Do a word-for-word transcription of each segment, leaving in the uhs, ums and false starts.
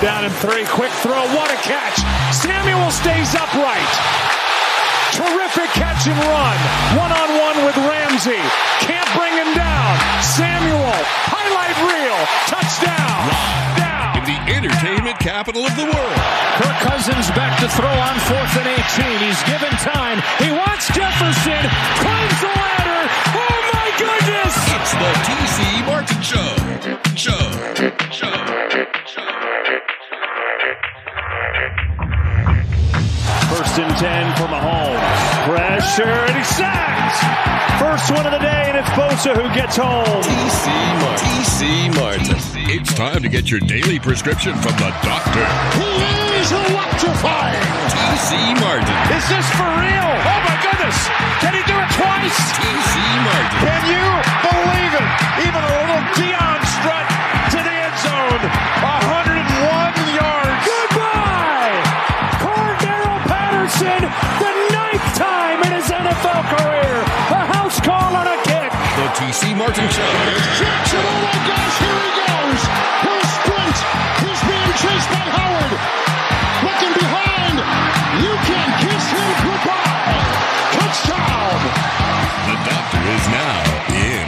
They're down in three. Quick throw. What a catch. Samuel stays upright. Terrific catch and run. One-on-one with Ramsey. Can't bring him down. Samuel. Highlight reel. Touchdown. Down. In the entertainment capital of the world. Kirk Cousins back to throw on fourth and eighteen. He's given time. He wants Jefferson. Climbs the ladder. Oh, my goodness. It's the T C Martin Show. Show. Show. First and ten for Mahomes. Pressure, and he sacks. First one of the day, and it's Bosa who gets home. T C Martin. T C Martin. It's time to get your daily prescription from the doctor. He is electrifying. T C Martin. Is this for real? Oh, my goodness. Can he do it twice? T C Martin. Can you believe it? Even a little Deion strut to the end zone. one hundred one yards. Goodbye. Cordero Patterson, the ninth time in his N F L career. A house call on a kick. The T C Martin Show. Jackson, oh my gosh, here he goes. He'll sprint. He's being chased by Howard. Looking behind. You can kiss him goodbye. Touchdown. The doctor is now in.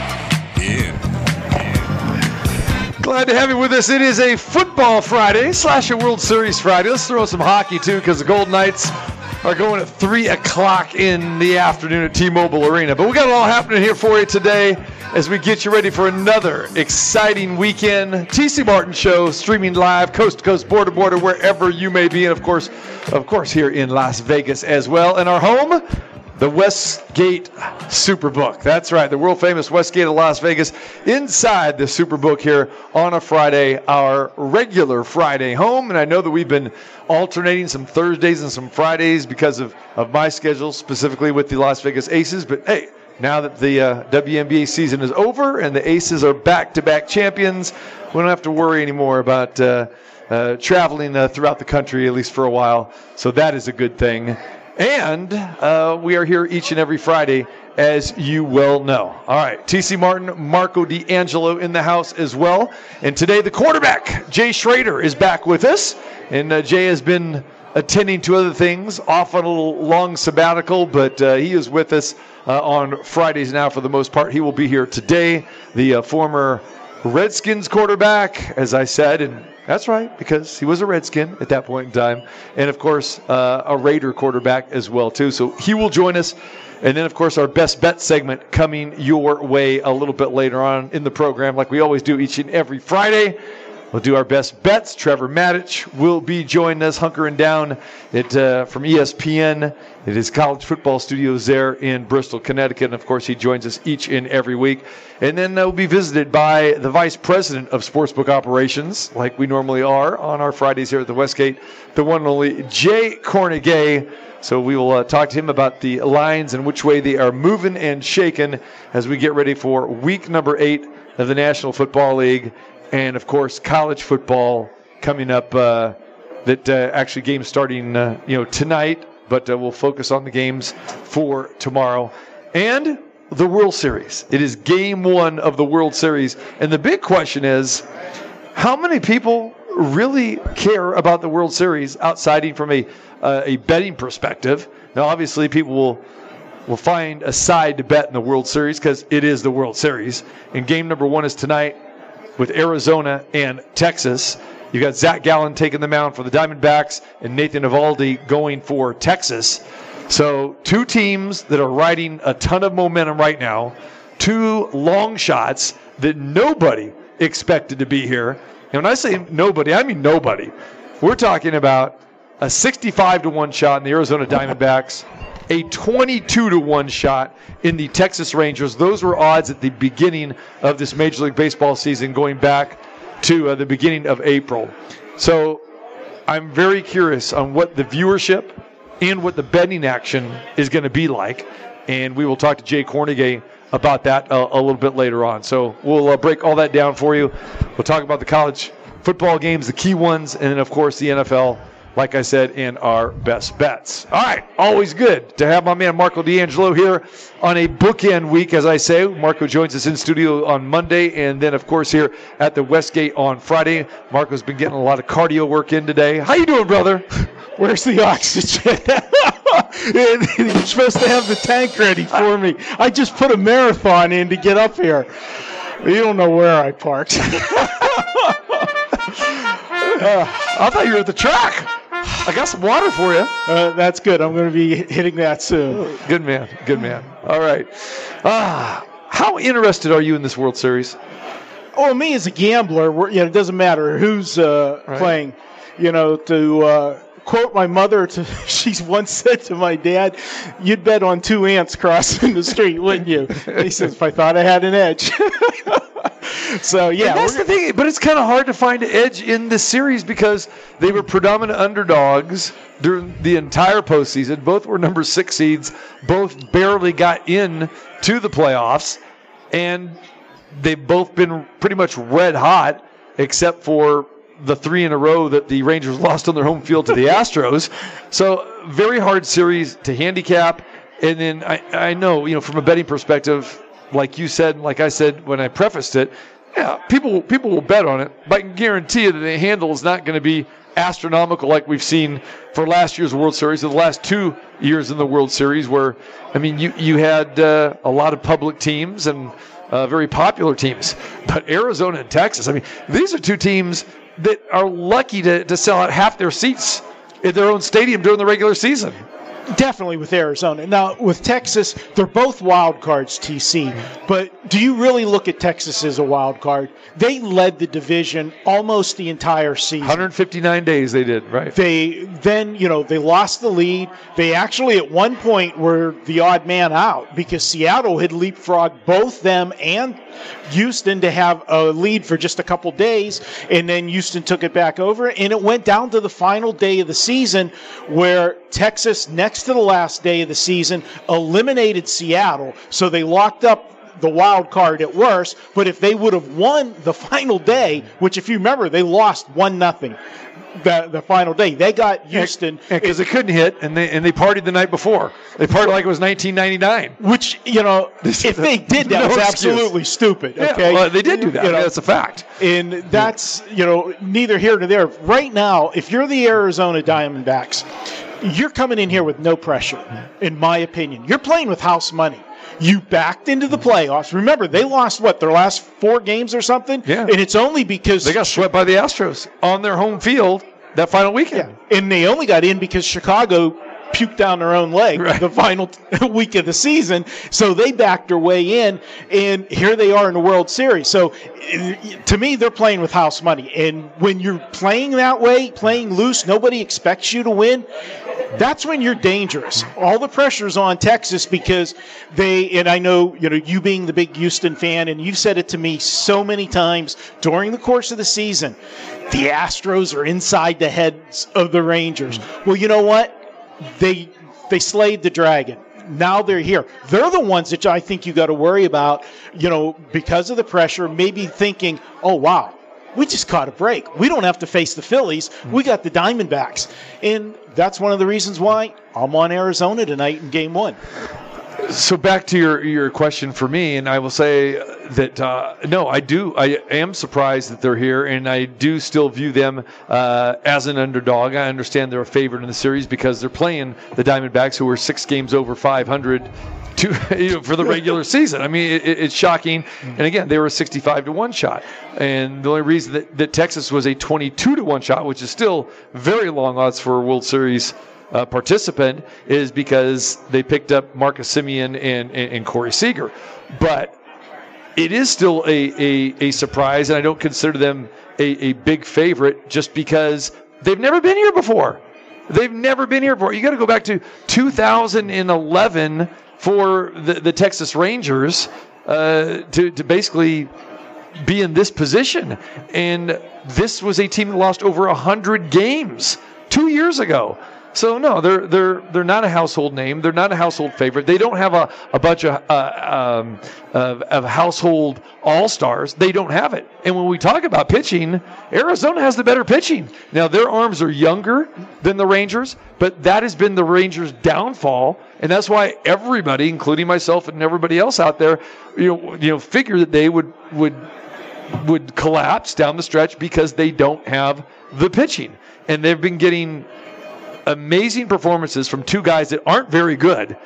Glad to have you with us. It is a football Friday slash a World Series Friday. Let's throw some hockey, too, because the Golden Knights are going at three o'clock in the afternoon at T-Mobile Arena. But we got it all happening here for you today as we get you ready for another exciting weekend. T C Martin Show, streaming live, coast to coast, border to border, wherever you may be. And, of course, of course, here in Las Vegas as well. And our home, the Westgate Superbook. That's right, the world-famous Westgate of Las Vegas inside the Superbook here on a Friday, our regular Friday home. And I know that we've been alternating some Thursdays and some Fridays because of, of my schedule, specifically with the Las Vegas Aces. But, hey, now that the uh, W N B A season is over and the Aces are back-to-back champions, we don't have to worry anymore about uh, uh, traveling uh, throughout the country, at least for a while. So that is a good thing. And uh, we are here each and every Friday, as you well know. All right, T C Martin, Marco D'Angelo in the house as well. And today the quarterback, Jay Schrader, is back with us. And uh, Jay has been attending to other things, off on a little long sabbatical, but uh, he is with us uh, on Fridays now for the most part. He will be here today, the uh, former Redskins quarterback, as I said, and that's right, because he was a Redskin at that point in time. And, of course, uh, a Raider quarterback as well, too. So he will join us. And then, of course, our best bet segment coming your way a little bit later on in the program, like we always do each and every Friday. We'll do our best bets. Trevor Matich will be joining us, hunkering down at, uh, from E S P N at his college football studios there in Bristol, Connecticut. And, of course, he joins us each and every week. And then uh, we'll be visited by the Vice President of Sportsbook Operations, like we normally are on our Fridays here at the Westgate, the one and only Jay Kornegay. So we will uh, talk to him about the lines and which way they are moving and shaking as we get ready for week number eight of the National Football League. And, of course, college football coming up, uh, that uh, actually games starting uh, you know tonight, but uh, we'll focus on the games for tomorrow. And the World Series. It is game one of the World Series. And the big question is, how many people really care about the World Series outside from a, uh, a betting perspective? Now, obviously, people will... We'll find a side to bet in the World Series because it is the World Series. And game number one is tonight with Arizona and Texas. You got Zach Gallen taking the mound for the Diamondbacks and Nathan Eovaldi going for Texas. So two teams that are riding a ton of momentum right now. Two long shots that nobody expected to be here. And when I say nobody, I mean nobody. We're talking about a sixty-five to one shot in the Arizona Diamondbacks, a twenty-two to one shot in the Texas Rangers. Those were odds at the beginning of this Major League Baseball season going back to uh, the beginning of April. So I'm very curious on what the viewership and what the betting action is going to be like. And we will talk to Jay Kornegay about that uh, a little bit later on. So we'll uh, break all that down for you. We'll talk about the college football games, the key ones, and then, of course, the N F L like I said, in our best bets. All right, always good to have my man Marco D'Angelo here on a bookend week, as I say. Marco joins us in studio on Monday, and then, of course, here at the Westgate on Friday. Marco's been getting a lot of cardio work in today. How you doing, brother? Where's the oxygen? You're supposed to have the tank ready for me. I just put a marathon in to get up here. You don't know where I parked. Uh, I thought you were at the track. I got some water for you. Uh, that's good. I'm going to be hitting that soon. Good man. Good man. All right. Ah, how interested are you in this World Series? Oh, me as a gambler, we're, you know, it doesn't matter who's uh, right. playing. You know, to uh, quote my mother, to, she's once said to my dad, "You'd bet on two ants crossing the street, wouldn't you?" He says, "If I thought I had an edge." So yeah, and that's the thing. But it's kind of hard to find an edge in this series because they were predominant underdogs during the entire postseason. Both were number six seeds. Both barely got in to the playoffs, and they've both been pretty much red hot, except for the three in a row that the Rangers lost on their home field to the Astros. So very hard series to handicap. And then I, I know, you know, from a betting perspective, like you said, like I said when I prefaced it, yeah, people people will bet on it, but I can guarantee you that the handle is not going to be astronomical like we've seen for last year's World Series and the last two years in the World Series where, I mean, you, you had uh, a lot of public teams and uh, very popular teams. But Arizona and Texas, I mean, these are two teams that are lucky to, to sell out half their seats at their own stadium during the regular season. Definitely with Arizona. Now, with Texas, they're both wild cards, T C. But do you really look at Texas as a wild card? They led the division almost the entire season. one hundred fifty-nine days they did, right? They then, you know, they lost the lead. They actually at one point were the odd man out because Seattle had leapfrogged both them and Houston to have a lead for just a couple days, and then Houston took it back over, and it went down to the final day of the season where Texas, next to the last day of the season, eliminated Seattle, so they locked up the wild card at worst. But if they would have won the final day, which if you remember, they lost one nothing the the final day, they got Houston because they couldn't hit, and they and they partied the night before. They partied like it was nineteen ninety-nine, which, you know, if they did that, no was excuse. Absolutely stupid. Okay, yeah, well, they did do that. You know, that's a fact, and that's, you know, neither here nor there. Right now, if you're the Arizona Diamondbacks, you're coming in here with no pressure, in my opinion. You're playing with house money. You backed into the playoffs. Remember, they lost, what, their last four games or something? Yeah. And it's only because they got swept by the Astros on their home field that final weekend. Yeah. And they only got in because Chicago puked down their own leg right. the final t- week of the season. So they backed their way in, and here they are in the World Series. So to me, they're playing with house money. And when you're playing that way, playing loose, nobody expects you to win, that's when you're dangerous. All the pressure's on Texas because they, and I know, you know, you being the big Houston fan, and you've said it to me so many times during the course of the season, the Astros are inside the heads of the Rangers. Well, you know what? They they slayed the dragon. Now they're here. They're the ones that I think you got to worry about, you know, because of the pressure, maybe thinking, oh, wow, we just caught a break. We don't have to face the Phillies. We got the Diamondbacks. And that's one of the reasons why I'm on Arizona tonight in game one. So back to your, your question for me, and I will say that, uh, no, I do. I am surprised that they're here, and I do still view them uh, as an underdog. I understand they're a favorite in the series because they're playing the Diamondbacks, who are six games over five hundred to, you know, for the regular season. I mean, it, it's shocking. And, again, they were a sixty-five to one shot. And the only reason that, that Texas was a twenty-two to one shot, which is still very long odds for a World Series Uh, participant, is because they picked up Marcus Semien and, and, and Corey Seager. But it is still a, a, a surprise, and I don't consider them a, a big favorite just because they've never been here before. They've never been here before. You got to go back to two thousand eleven for the, the Texas Rangers uh, to, to basically be in this position. And this was a team that lost over one hundred games two years ago. So no, they're they're they're not a household name. They're not a household favorite. They don't have a, a bunch of, uh, um, of of household all-stars. They don't have it. And when we talk about pitching, Arizona has the better pitching. Now their arms are younger than the Rangers, but that has been the Rangers' downfall, and that's why everybody, including myself and everybody else out there, you know, you know, figure that they would would would collapse down the stretch because they don't have the pitching, and they've been getting amazing performances from two guys that aren't very good.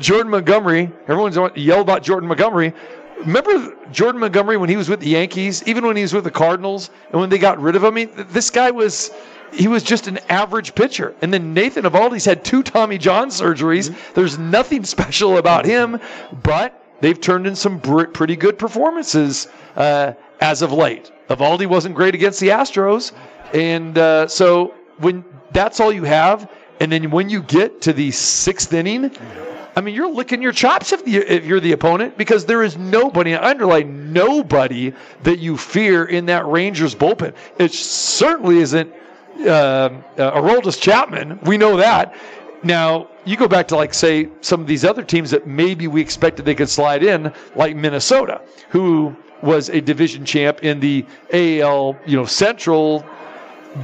Jordan Montgomery, everyone's yelled about Jordan Montgomery. Remember Jordan Montgomery when he was with the Yankees, even when he was with the Cardinals, and when they got rid of him? I mean, this guy was, he was just an average pitcher. And then Nathan Eovaldi's had two Tommy John surgeries. Mm-hmm. There's nothing special about him, but they've turned in some pretty good performances uh, as of late. Eovaldi wasn't great against the Astros, and uh, so when that's all you have, and then when you get to the sixth inning, I mean, you're licking your chops if, the, if you're the opponent, because there is nobody, I underline nobody, that you fear in that Rangers bullpen. It certainly isn't uh, uh, Aroldis Chapman. We know that. Now, you go back to, like, say, some of these other teams that maybe we expected they could slide in, like Minnesota, who was a division champ in the A L, you know, Central.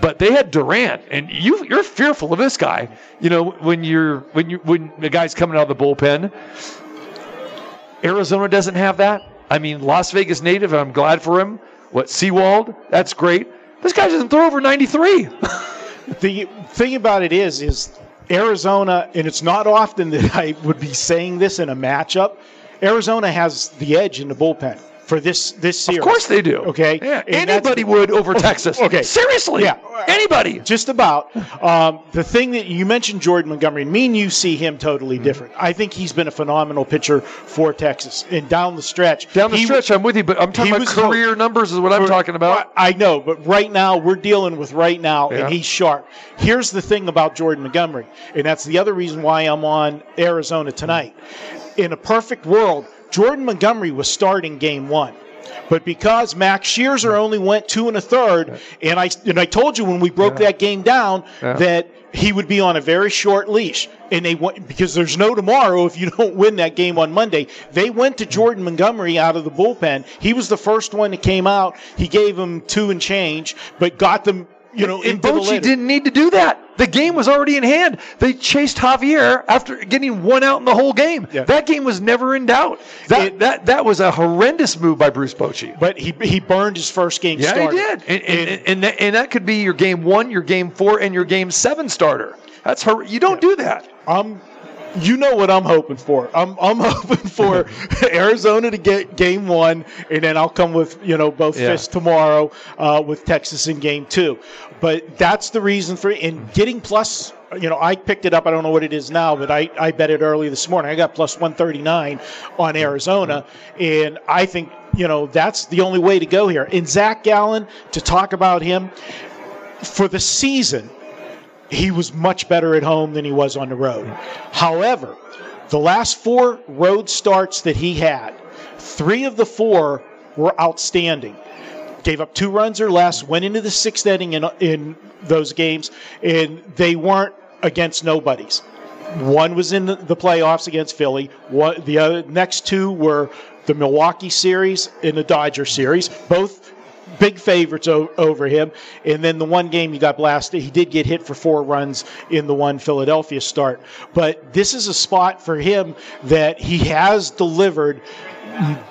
But they had Durant, and you, you're fearful of this guy. You know, when you're when you when the guy's coming out of the bullpen. Arizona doesn't have that. I mean, Las Vegas native, and I'm glad for him. What, Seawald? That's great. This guy doesn't throw over ninety-three. The thing about it is, is Arizona, and it's not often that I would be saying this in a matchup. Arizona has the edge in the bullpen for this this series. Of course they do. Okay. Yeah. Anybody would over Texas. Okay. Seriously. Yeah. Anybody. Just about. Um, the thing that you mentioned, Jordan Montgomery, me and you see him totally different. I think he's been a phenomenal pitcher for Texas. And down the stretch. Down the he, stretch, I'm with you, but I'm talking about career low. numbers is what I'm or, talking about. I know, but right now, we're dealing with right now, yeah. and he's sharp. Here's the thing about Jordan Montgomery, and that's the other reason why I'm on Arizona tonight. In a perfect world, Jordan Montgomery was starting game one, but because Max Scherzer only went two and a third, yeah. and I and I told you when we broke yeah. that game down yeah. that he would be on a very short leash, and they went, because there's no tomorrow if you don't win that game on Monday. They went to Jordan Montgomery out of the bullpen. He was the first one that came out. He gave him two and change, but got them. You know, and Bochy didn't need to do that. The game was already in hand. They chased Javier after getting one out in the whole game. Yeah. That game was never in doubt. That it, that that was a horrendous move by Bruce Bochy. But he he burned his first game yeah, starter. Yeah, he did. And and, and, and, that, and that could be your game one, your game four, and your game seven starter. That's her, you don't yeah. do that. Um, you know what I'm hoping for. I'm I'm hoping for Arizona to get game one, and then I'll come with, you know, both yeah. fists tomorrow uh, with Texas in game two. But that's the reason for it. And getting plus, you know, I picked it up. I don't know what it is now, but I, I bet it early this morning. I got plus one thirty-nine on Arizona, and I think, you know, that's the only way to go here. And Zach Gallen, to talk about him, for the season, he was much better at home than he was on the road. However, the last four road starts that he had, three of the four were outstanding. Gave up two runs or less, went into the sixth inning in, in those games, and they weren't against nobodies. One was in the playoffs against Philly. One, the other, next two were the Milwaukee series and the Dodger series, both big favorites o- over him. And then the one game he got blasted, he did get hit for four runs in the one Philadelphia start. But this is a spot for him that he has delivered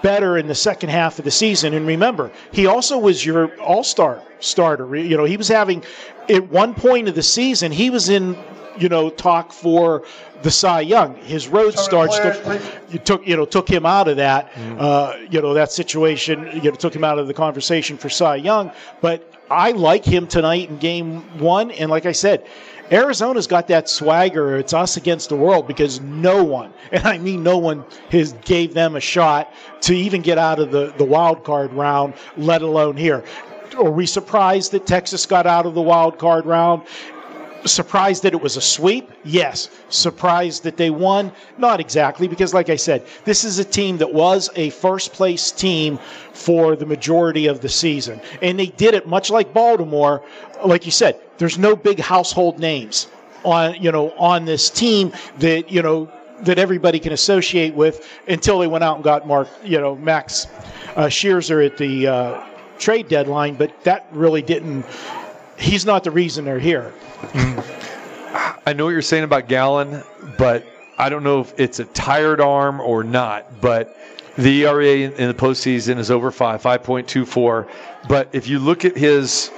better in the second half of the season. And remember, he also was your all-star starter. You know, he was having, at one point of the season, he was in, you know, talk for the Cy Young. His road starts took, you took, you know, took him out of that, mm. uh, you know, that situation, you know, took him out of the conversation for Cy Young. But I like him tonight in game one. And like I said, Arizona's got that swagger. It's us against the world, because no one, and I mean no one, has gave them a shot to even get out of the, the wild card round, let alone here. Are we surprised that Texas got out of the wild card round? Surprised that it was a sweep? Yes. Surprised that they won? Not exactly, because like I said, this is a team that was a first-place team for the majority of the season. And they did it much like Baltimore. Like you said, there's no big household names. on, you know, on this team that, you know, that everybody can associate with until they went out and got Mark, you know, Max uh, Scherzer at the uh, trade deadline. But that really didn't, he's not the reason they're here. I know what you're saying about Gallen, but I don't know if it's a tired arm or not, but the E R A in, in the postseason is over five, five point two four. But if you look at his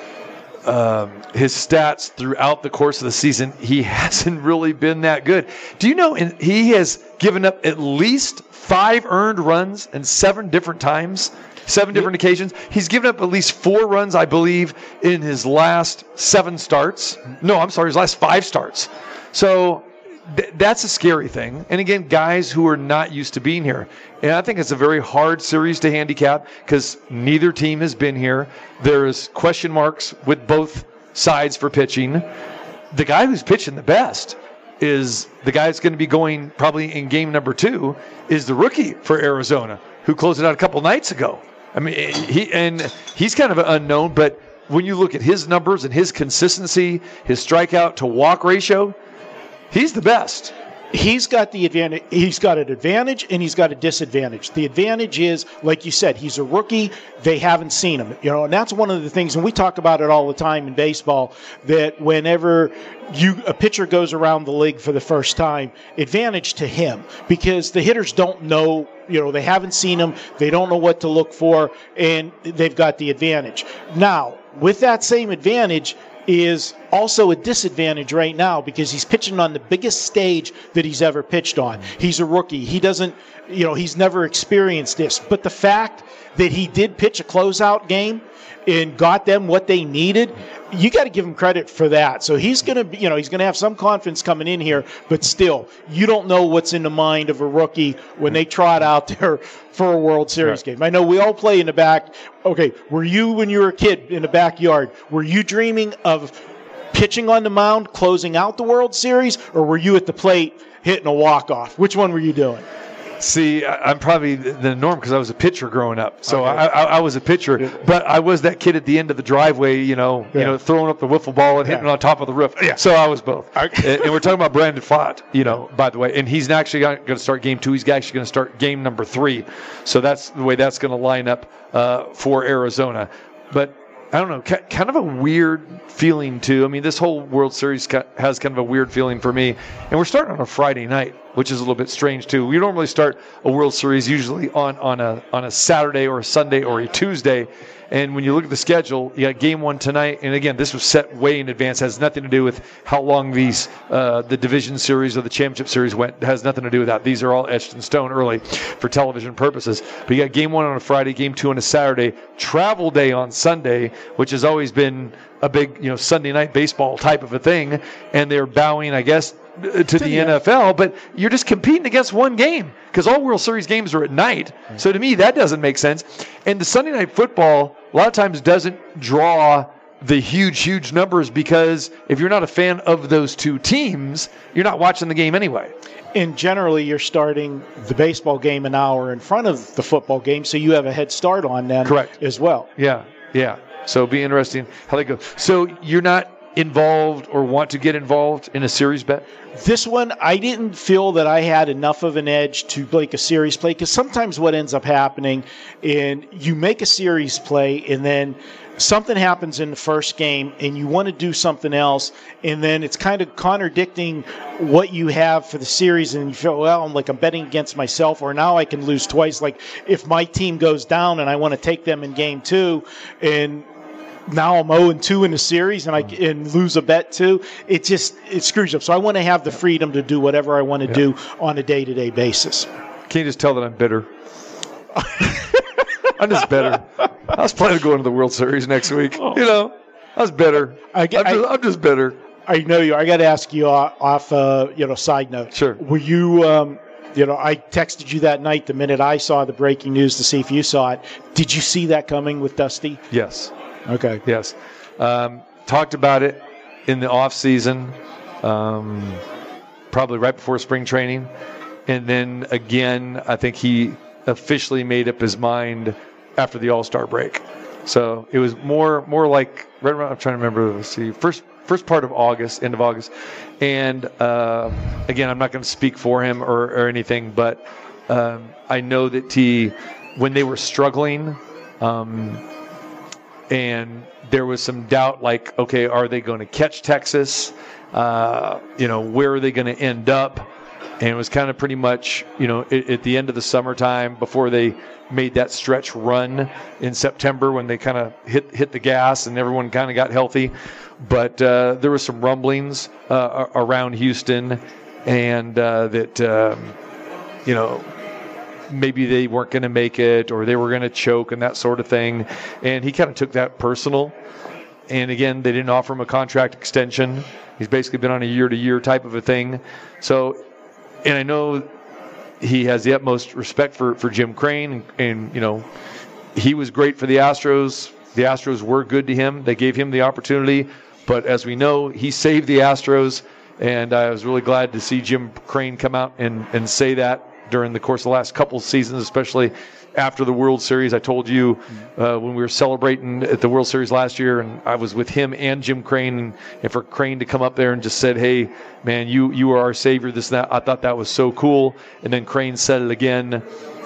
um, his stats throughout the course of the season, he hasn't really been that good. Do you know in, he has given up at least five earned runs in seven different times, seven different yep. occasions? He's given up at least four runs, I believe, in his last seven starts. No, I'm sorry, his last five starts. So Th- that's a scary thing. And again, guys who are not used to being here. And I think it's a very hard series to handicap because neither team has been here. There's question marks with both sides for pitching. The guy who's pitching the best is the guy that's going to be going probably in game number two is the rookie for Arizona who closed it out a couple nights ago. I mean, he and he's kind of an unknown, but when you look at his numbers and his consistency, his strikeout to walk ratio, he's the best. He's got the advantage. He's got an advantage and he's got a disadvantage. The advantage is, like you said, he's a rookie. They haven't seen him, you know, and that's one of the things. And we talk about it all the time in baseball that whenever you a pitcher goes around the league for the first time, advantage to him because the hitters don't know. You know, they haven't seen him. They don't know what to look for, and they've got the advantage. Now, with that same advantage is also a disadvantage right now because he's pitching on the biggest stage that he's ever pitched on. He's a rookie. He doesn't, you know, he's never experienced this. But the fact that he did pitch a closeout game and got them what they needed, you got to give him credit for that. So he's going to be, you know, he's going to have some confidence coming in here, but still, you don't know what's in the mind of a rookie when they trot out there for a World Series right. game. I know we all play in the back. Okay, were you, when you were a kid in the backyard, were you dreaming of pitching on the mound, closing out the World Series, or were you at the plate hitting a walk-off? Which one were you doing? See, I'm probably the norm because I was a pitcher growing up. So okay. I, I, I was a pitcher, yeah. but I was that kid at the end of the driveway, you know, yeah. you know, throwing up the wiffle ball and yeah. hitting it on top of the roof. Yeah. So I was both. Okay. And, and we're talking about Brandon Pfaadt, you know, by the way, and he's actually going to start game two. He's actually going to start game number three. So that's the way that's going to line up uh, for Arizona. But I don't know, kind of a weird feeling too. I mean, this whole World Series has kind of a weird feeling for me. And we're starting on a Friday night, which is a little bit strange too. We normally start a World Series usually on, on a on a Saturday or a Sunday or a Tuesday. And when you look at the schedule, you got game one tonight. And again, this was set way in advance. It has nothing to do with how long these uh, the division series or the championship series went. It has nothing to do with that. These are all etched in stone early for television purposes. But you got game one on a Friday, game two on a Saturday, travel day on Sunday, which has always been a big, you know, Sunday night baseball type of a thing. And they're bowing, I guess, to the N F L, but you're just competing against one game because all World Series games are at night. So to me, that doesn't make sense. And the Sunday night football a lot of times doesn't draw the huge, huge numbers because if you're not a fan of those two teams, you're not watching the game anyway. And generally, you're starting the baseball game an hour in front of the football game, so you have a head start on them Correct. As well. Yeah, yeah. So it'll be interesting how they go. So you're not involved or want to get involved in a series bet? This one, I didn't feel that I had enough of an edge to make a series play because sometimes what ends up happening is you make a series play and then something happens in the first game and you want to do something else and then it's kind of contradicting what you have for the series and you feel, well, I'm like I'm betting against myself or now I can lose twice. Like if my team goes down and I want to take them in game two and now I'm oh and two in the series, and I and lose a bet too. It just it screws up. So I want to have the freedom to do whatever I want to yeah. do on a day-to-day basis. Can you just tell that I'm bitter? I'm just bitter. I was planning to go into the World Series next week. Oh. You know, I was bitter. I, I, I'm, just, I'm just bitter. I know you. I got to ask you off. Uh, you know, side note. Sure. Were you? Um, you know, I texted you that night the minute I saw the breaking news to see if you saw it. Did you see that coming with Dusty? Yes. Okay. Yes. Um, talked about it in the off season, um, probably right before spring training. And then again, I think he officially made up his mind after the All-Star break. So it was more, more like right around, I'm trying to remember, let's see, first, first part of August, end of August. And uh, again, I'm not going to speak for him or, or anything, but um, I know that T, when they were struggling, um, and there was some doubt, like, okay, are they going to catch Texas? Uh, you know, where are they going to end up? And it was kind of pretty much, you know, it, at the end of the summertime before they made that stretch run in September when they kind of hit hit the gas and everyone kind of got healthy. But uh, there were some rumblings uh, around Houston, and uh, that, um, you know, maybe they weren't going to make it or they were going to choke and that sort of thing. And he kind of took that personal. And again, they didn't offer him a contract extension. He's basically been on a year-to-year type of a thing. So, and I know he has the utmost respect for, for Jim Crane. And, and, you know, he was great for the Astros. The Astros were good to him. They gave him the opportunity. But as we know, he saved the Astros. And I was really glad to see Jim Crane come out and, and say that during the course of the last couple seasons, especially after the World Series. I told you uh, when we were celebrating at the World Series last year, and I was with him and Jim Crane, and, and for Crane to come up there and just said, hey, man, you you are our savior, this and that, I thought that was so cool. And then Crane said it again,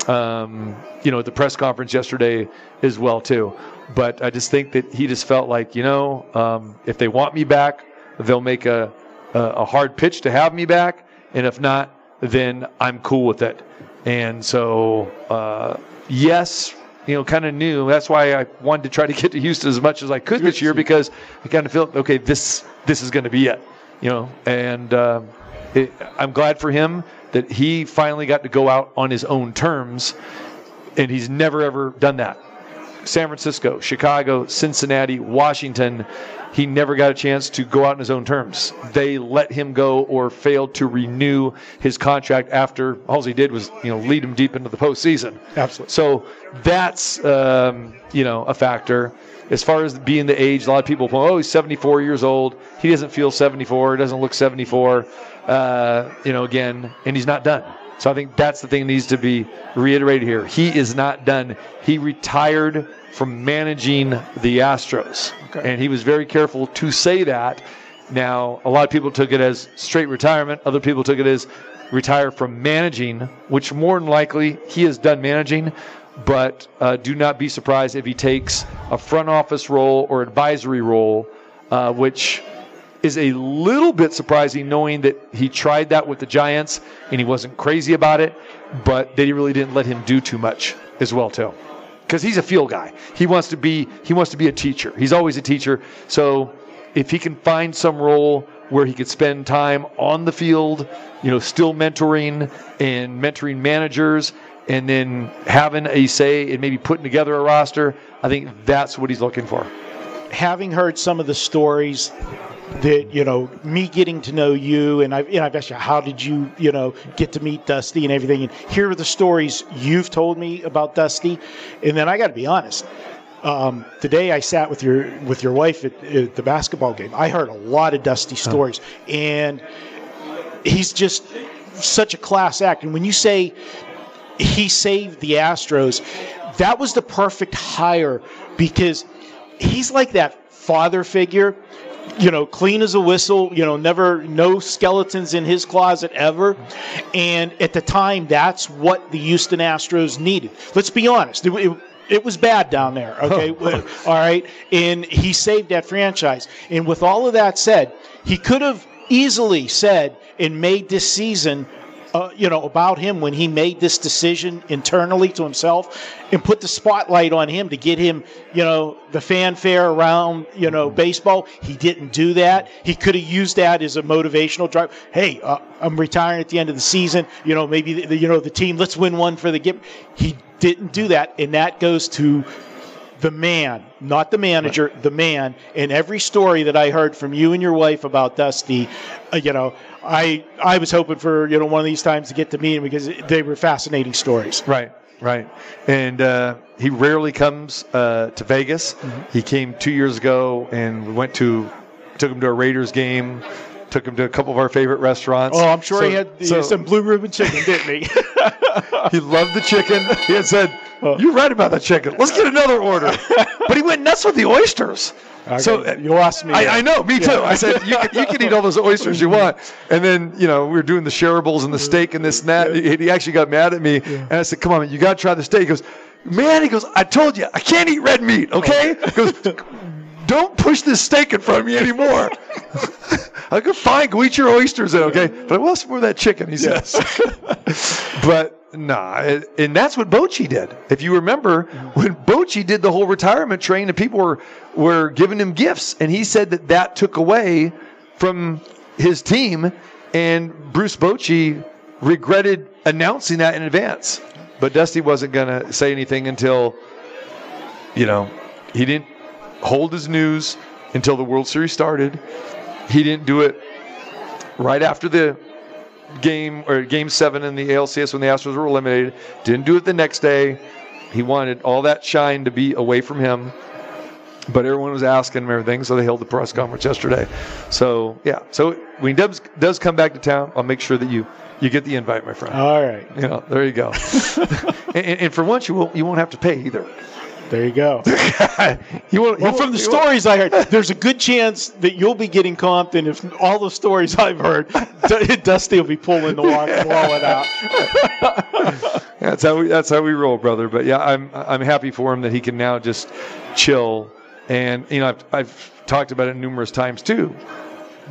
um, you know, at the press conference yesterday as well too. But I just think that he just felt like, you know, um, if they want me back, they'll make a, a, a hard pitch to have me back, and if not, then I'm cool with it. And so, uh, yes, you know, kind of new. That's why I wanted to try to get to Houston as much as I could this year, because I kind of felt, okay, this this is going to be it, you know. And uh, it, I'm glad for him that he finally got to go out on his own terms, and he's never, ever done that. San Francisco, Chicago, Cincinnati, Washington, he never got a chance to go out on his own terms. They let him go or failed to renew his contract after all he did was, you know, lead him deep into the postseason. Absolutely. So that's, um, you know, a factor. As far as being the age, a lot of people go, oh, he's seventy-four years old. He doesn't feel seventy-four. He doesn't look seventy-four, uh, you know, again, and he's not done. So I think that's the thing that needs to be reiterated here. He is not done. He retired from managing the Astros. Okay. And he was very careful to say that. Now, a lot of people took it as straight retirement. Other people took it as retire from managing, which more than likely he is done managing. But uh, do not be surprised if he takes a front office role or advisory role, uh, which is a little bit surprising knowing that he tried that with the Giants and he wasn't crazy about it, but they really didn't let him do too much as well too. Because he's a field guy. He wants to be he wants to be a teacher. He's always a teacher. So if he can find some role where he could spend time on the field, you know, still mentoring and mentoring managers and then having a say and maybe putting together a roster, I think that's what he's looking for. Having heard some of the stories that, you know, me getting to know you, and I've, and I've asked you, how did you, you know, get to meet Dusty and everything? And here are the stories you've told me about Dusty. And then I got to be honest. Um, today I sat with your with your wife at, at the basketball game. I heard a lot of Dusty stories. Oh. And he's just such a class act. And when you say he saved the Astros, that was the perfect hire because he's like that father figure. You know, clean as a whistle, you know, never, no skeletons in his closet ever. And at the time, that's what the Houston Astros needed. Let's be honest. It, it, it was bad down there, okay? All right? And he saved that franchise. And with all of that said, he could have easily said and made this season, uh, you know, about him when he made this decision internally to himself and put the spotlight on him to get him, you know, the fanfare around, you know, baseball. He didn't do that. He could have used that as a motivational drive. Hey, uh, I'm retiring at the end of the season. You know, maybe, the, you know, the team, let's win one for the gift. He didn't do that. And that goes to the man, not the manager, the man. And every story that I heard from you and your wife about Dusty, uh, you know, I I was hoping for, you know, one of these times to get to meet him because they were fascinating stories. Right, right. And uh, he rarely comes uh, to Vegas. Mm-hmm. He came two years ago and we went to, took him to a Raiders game, took him to a couple of our favorite restaurants. Oh, I'm sure so, he had so, some blue ribbon chicken, didn't he? He loved the chicken. He had said, you're right about that chicken. Let's get another order. But he went nuts with the oysters. Okay. So you lost me. I, I know, me yeah. too. I said you can, you can eat all those oysters you want, and then you know we were doing the shareables and the steak and this and that. Yeah. He, he actually got mad at me, yeah. and I said, "Come on, man, you got to try the steak." He goes, "Man," he goes, "I told you, I can't eat red meat." Okay, he goes, "Don't push this steak in front of me anymore." I go, "Fine, go eat your oysters then, okay?" But I will some more of that chicken. He says, yes. but. Nah, it, and that's what Bochy did. If you remember, when Bochy did the whole retirement train and people were, were giving him gifts, and he said that that took away from his team, and Bruce Bochy regretted announcing that in advance. But Dusty wasn't going to say anything until, you know, he didn't hold his news until the World Series started. He didn't do it right after the game or game seven in the A L C S when the Astros were eliminated. Didn't do it the next day. He wanted all that shine to be away from him, but everyone was asking him everything, so they held the press conference yesterday. So yeah, so when Dubs does come back to town, I'll make sure that you you get the invite, my friend. All right, you know, there you go. and, and for once you won't you won't have to pay either. There you go. you won't, well, you from the stories won't. I heard, there's a good chance that you'll be getting comped, and if all the stories I've heard, Dusty will be pulling the walk, yeah. blowing out. that's how we. That's how we roll, brother. But yeah, I'm I'm happy for him that he can now just chill. And you know, I've, I've talked about it numerous times too.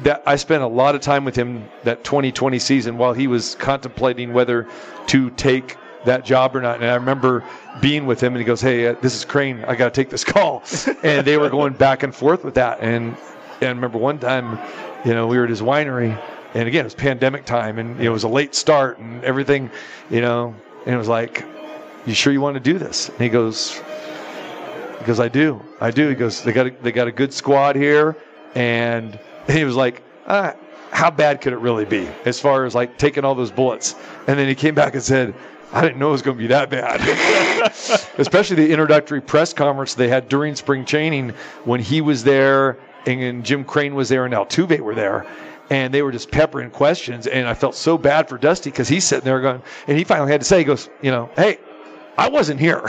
That I spent a lot of time with him that twenty twenty season while he was contemplating whether to take that job or not. And I remember being with him, and he goes, "Hey, uh, this is Crane. I got to take this call." And they were going back and forth with that. And, and I remember one time, you know, we were at his winery, and again, it was pandemic time, and you know, it was a late start and everything, you know, and it was like, "You sure you want to do this?" And he goes, he goes, "I do. I do." He goes, they got a, they got a good squad here. And he was like, ah, how bad could it really be as far as like taking all those bullets? And then he came back and said, "I didn't know it was going to be that bad." Especially the introductory press conference they had during spring training when he was there and, and Jim Crane was there and Altuve were there. And they were just peppering questions. And I felt so bad for Dusty because he's sitting there going, and he finally had to say, he goes, you know, "Hey, I wasn't here."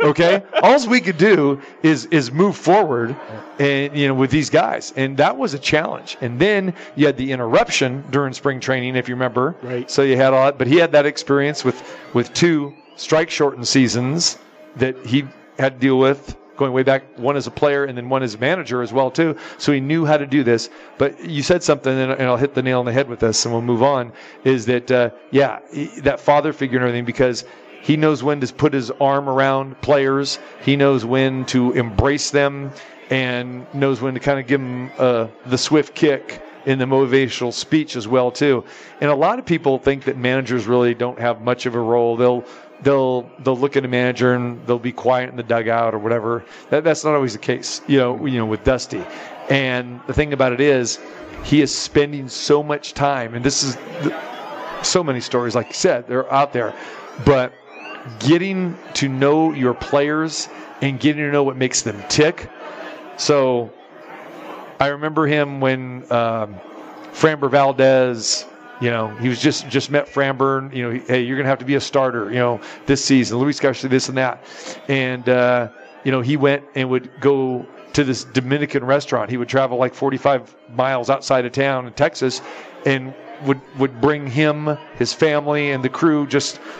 Okay? All we could do is is move forward and you know with these guys. And that was a challenge. And then you had the interruption during spring training, if you remember. Right. So you had a lot, but he had that experience with, with two strike shortened seasons that he had to deal with going way back, one as a player and then one as a manager as well too. So he knew how to do this. But you said something, and I'll hit the nail on the head with this and we'll move on, is that uh, yeah, that father figure and everything, because he knows when to put his arm around players. He knows when to embrace them and knows when to kind of give them uh, the swift kick in the motivational speech as well, too. And a lot of people think that managers really don't have much of a role. They'll they'll they'll look at a manager and they'll be quiet in the dugout or whatever. That that's not always the case, you know, you know, with Dusty. And the thing about it is he is spending so much time, and this is the, so many stories, like you said, they're out there. But getting to know your players and getting to know what makes them tick. So I remember him when um, Framber Valdez, you know, he was just, just met Framber, you know, hey, you're going to have to be a starter, you know, this season. Luis Garcia, this and that. And, uh, you know, he went and would go to this Dominican restaurant. He would travel like forty-five miles outside of town in Texas and would, would bring him, his family, and the crew just –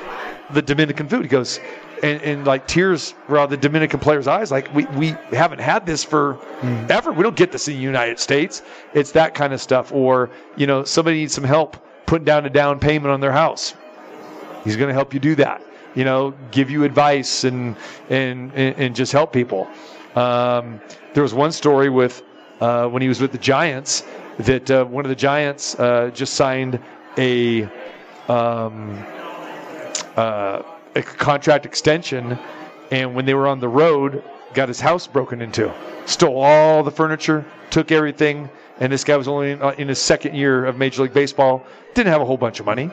the Dominican food. He goes, and, and like tears were on the Dominican player's eyes. Like we, we haven't had this for mm. ever. We don't get this in the United States. It's that kind of stuff. Or, you know, somebody needs some help putting down a down payment on their house. He's going to help you do that, you know, give you advice and, and, and, and just help people. Um, there was one story with, uh, when he was with the Giants that, uh, one of the Giants, uh, just signed a, um, Uh, a contract extension, and when they were on the road, got his house broken into, stole all the furniture, took everything, and this guy was only in, uh, in his second year of Major League Baseball, didn't have a whole bunch of money.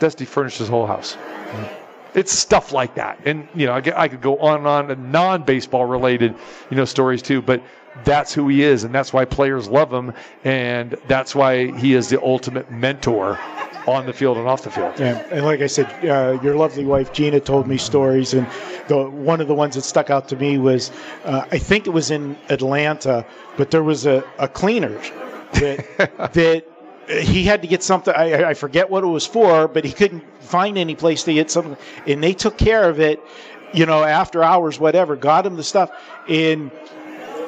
Dusty furnished his whole house. Mm-hmm. It's stuff like that, and you know, I, I could go on and on, and non-baseball related, you know, stories too. But that's who he is, and that's why players love him, and that's why he is the ultimate mentor on the field and off the field. Yeah. And like I said, uh, your lovely wife, Gina, told me stories. And the, one of the ones that stuck out to me was, uh, I think it was in Atlanta, but there was a, a cleaner that that he had to get something. I, I forget what it was for, but he couldn't find any place to get something. And they took care of it, you know, after hours, whatever, got him the stuff. And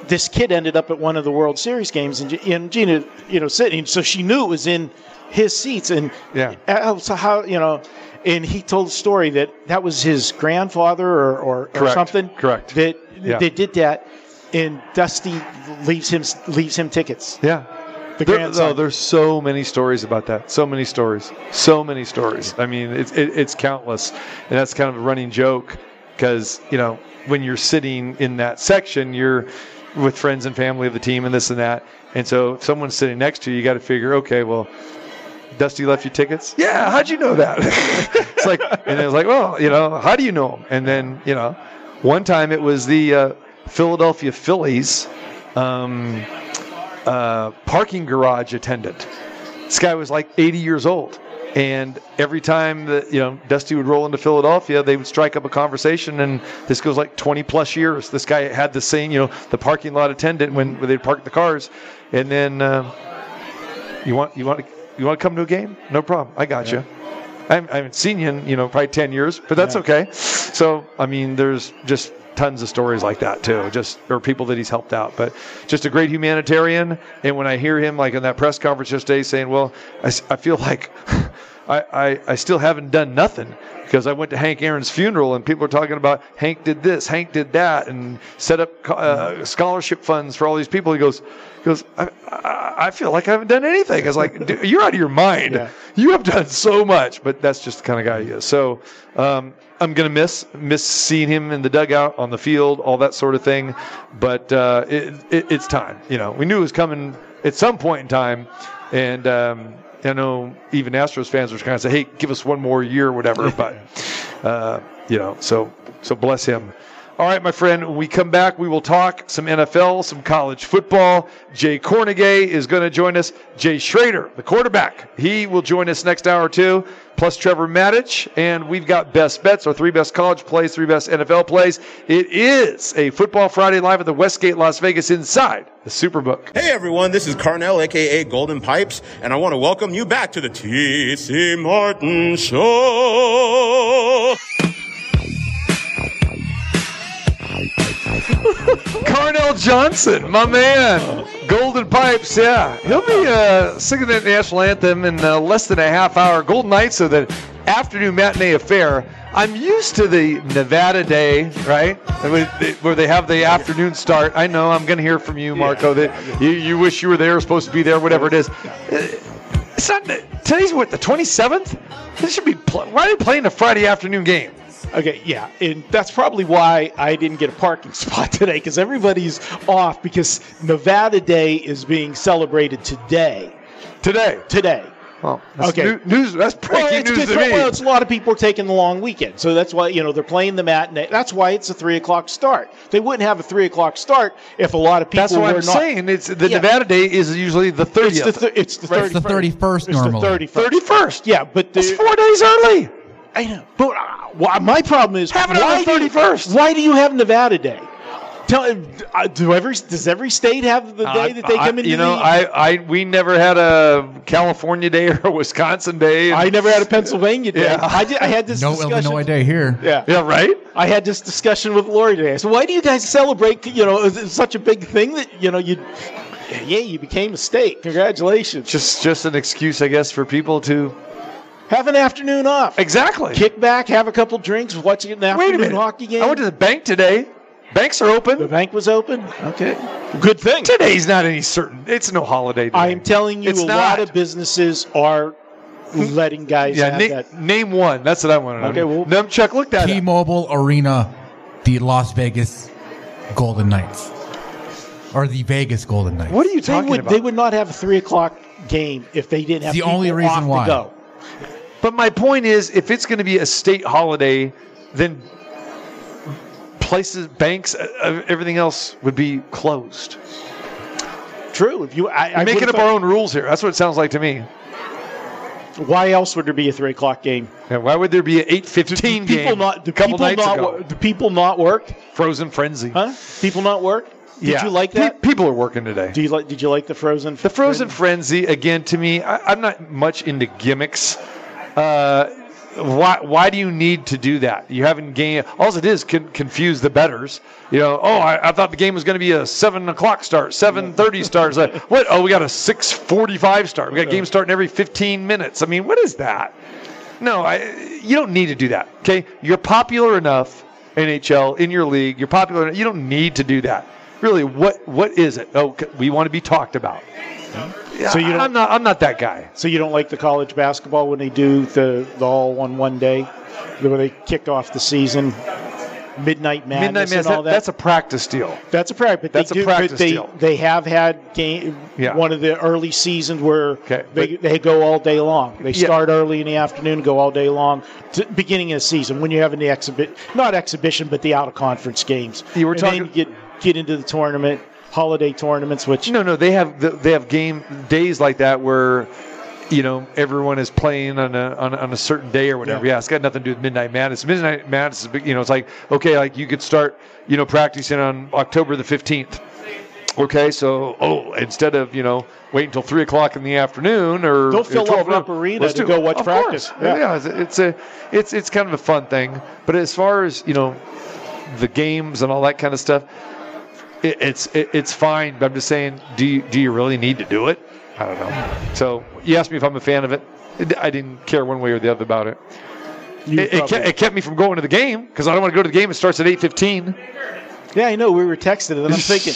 this kid ended up at one of the World Series games, and, and Gina, you know, sitting, so she knew it was in his seats. And yeah, so how, you know, and he told the story that that was his grandfather or, or, Correct. or something. Correct. That yeah. they did that, and Dusty leaves him leaves him tickets. Yeah. The there, no, there's so many stories about that. So many stories. So many stories. I mean, it's it, it's countless, and that's kind of a running joke because, you know, when you're sitting in that section, you're with friends and family of the team and this and that, and so if someone's sitting next to you, you got to figure, okay, well, Dusty left you tickets? Yeah, how'd you know that? It's like, and it was like, well, you know, how do you know him? And then, you know, one time it was the uh, Philadelphia Phillies. Um, Uh, parking garage attendant. This guy was like eighty years old, and every time that, you know, Dusty would roll into Philadelphia, they would strike up a conversation, and this goes like twenty plus years. This guy had the same, you know, the parking lot attendant when, when they'd park the cars, and then uh, you want you want to, you want to come to a game? No problem, I got yeah. you. I haven't, I haven't seen you in, you know, probably ten years, but that's yeah. okay. So I mean, there's just tons of stories like that too, just or people that he's helped out, but just a great humanitarian. And when I hear him, like in that press conference yesterday, saying, well, I, I feel like I, I, I still haven't done nothing, because I went to Hank Aaron's funeral and people are talking about Hank did this, Hank did that, and set up uh, scholarship funds for all these people. He goes, he goes, I, I, I feel like I haven't done anything. I was like, dude, you're out of your mind. Yeah. You have done so much, but that's just the kind of guy he is. So um, I'm going to miss miss seeing him in the dugout, on the field, all that sort of thing. But uh, it, it, it's time. You know, we knew it was coming at some point in time, and um, I know even Astros fans were kind of saying, hey, give us one more year or whatever. But, uh, you know, so so bless him. All right, my friend, when we come back, we will talk some N F L, some college football. Jay Kornegay is going to join us. Jay Schrader, the quarterback, he will join us next hour or two, plus Trevor Matich. And we've got Best Bets, our three best college plays, three best N F L plays. It is a Football Friday live at the Westgate Las Vegas inside the Superbook. Hey, everyone, this is Carnell, a k a. Golden Pipes, and I want to welcome you back to the T C Martin Show. Carnell Johnson, my man, Golden Pipes, yeah. He'll be uh, singing that national anthem in uh, less than a half hour. Golden Knights are the afternoon matinee affair. I'm used to the Nevada day, right, where they have the afternoon start. I know, I'm going to hear from you, Marco, that you, you wish you were there, supposed to be there, whatever it is. It's not, today's, what, the twenty-seventh? This should be, why are they playing a Friday afternoon game? Okay, yeah, and that's probably why I didn't get a parking spot today, because everybody's off, because Nevada Day is being celebrated today. Today? Today. Well, that's okay. News, that's breaking well, news to me. Well, it's a lot of people are taking the long weekend, so that's why, you know, they're playing the matinee. That's why it's a three o'clock start. They wouldn't have a three o'clock start if a lot of people that's were not. That's what I'm saying. It's the yeah. Nevada Day is usually the thirtieth. It's the, th- it's the right. thirty-first. It's the thirty-first normally. It's the thirty-first. thirty-first. Yeah, but the, it's four days early. I know, but uh, well, my problem is, have it on the thirty-first. Do, why do you have Nevada Day? Tell uh, do every does every state have the day uh, that they I, come in? You know, the, I, I we never had a California Day or a Wisconsin Day. I never had a Pennsylvania Day. Yeah. I, did, I had this no discussion. Illinois Day here. Yeah, yeah, right. I had this discussion with Lori today. So why do you guys celebrate? You know, it's such a big thing that you know you. Yeah, you became a state. Congratulations. Just just an excuse, I guess, for people to. Have an afternoon off. Exactly. Kick back, have a couple drinks, watch an afternoon hockey game. I went to the bank today. Banks are open. The bank was open. Okay. Good thing. Today's not any certain. It's no holiday today. I'm telling you, it's a not. lot of businesses are letting guys yeah, have na- that. Name one. That's what I want to know. Okay, well, Numchuck, look that T-Mobile up. Arena, the Las Vegas Golden Knights. Or the Vegas Golden Knights. What are you talking they would, about? They would not have a three o'clock game if they didn't have the people only reason off why. to go. But my point is, if it's going to be a state holiday, then places, banks, everything else would be closed. True. If you, I, I making up our own rules here. That's what it sounds like to me. Why else would there be a three o'clock game? Yeah, why would there be an eight fifteen game? People not. Do people not work? Do people not work? Frozen frenzy. Huh? People not work. Did yeah. you like that? Pe- people are working today. Do you like? Did you like the frozen? F- the frozen frenzy? frenzy again. To me, I, I'm not much into gimmicks. Uh, why? Why do you need to do that? You haven't game. All it is can confuse the bettors. You know. Oh, I, I thought the game was going to be a seven o'clock start, seven thirty starts. Uh, what? Oh, we got a six forty-five start. We got games starting every fifteen minutes. I mean, what is that? No, I. You don't need to do that. Okay, you're popular enough. N H L in your league, you're popular. You don't need to do that. Really, what what is it? Oh, we want to be talked about. Yeah, so you don't, I'm not I'm not that guy. So you don't like the college basketball when they do the, the all on one day, where they kick off the season, midnight madness, midnight madness and all that, that. That's a practice deal. That's a practice. That's a do, practice but they, deal. They have had game yeah. one of the early seasons where okay, they but, they go all day long. They yeah. start early in the afternoon, go all day long. To, beginning of the season when you're having the exhibit, not exhibition, but the out of conference games. You were talking. And then you get, Get into the tournament, holiday tournaments. Which no, no, they have they have game days like that where, you know, everyone is playing on a on, on a certain day or whatever. Yeah. yeah, it's got nothing to do with Midnight Madness. Midnight Madness, you know, it's like okay, like you could start, you know, practicing on October the fifteenth. Okay, so oh, instead of you know waiting until three o'clock in the afternoon or don't fill up an arena to go watch practice. Yeah, yeah it's, it's a it's it's kind of a fun thing. But as far as you know, the games and all that kind of stuff. It's it's fine, but I'm just saying, do you, do you really need to do it? I don't know. So you asked me if I'm a fan of it. I didn't care one way or the other about it. It, it, kept, it kept me from going to the game because I don't want to go to the game. It starts at eight fifteen. Yeah, I know. We were texting, and I'm thinking,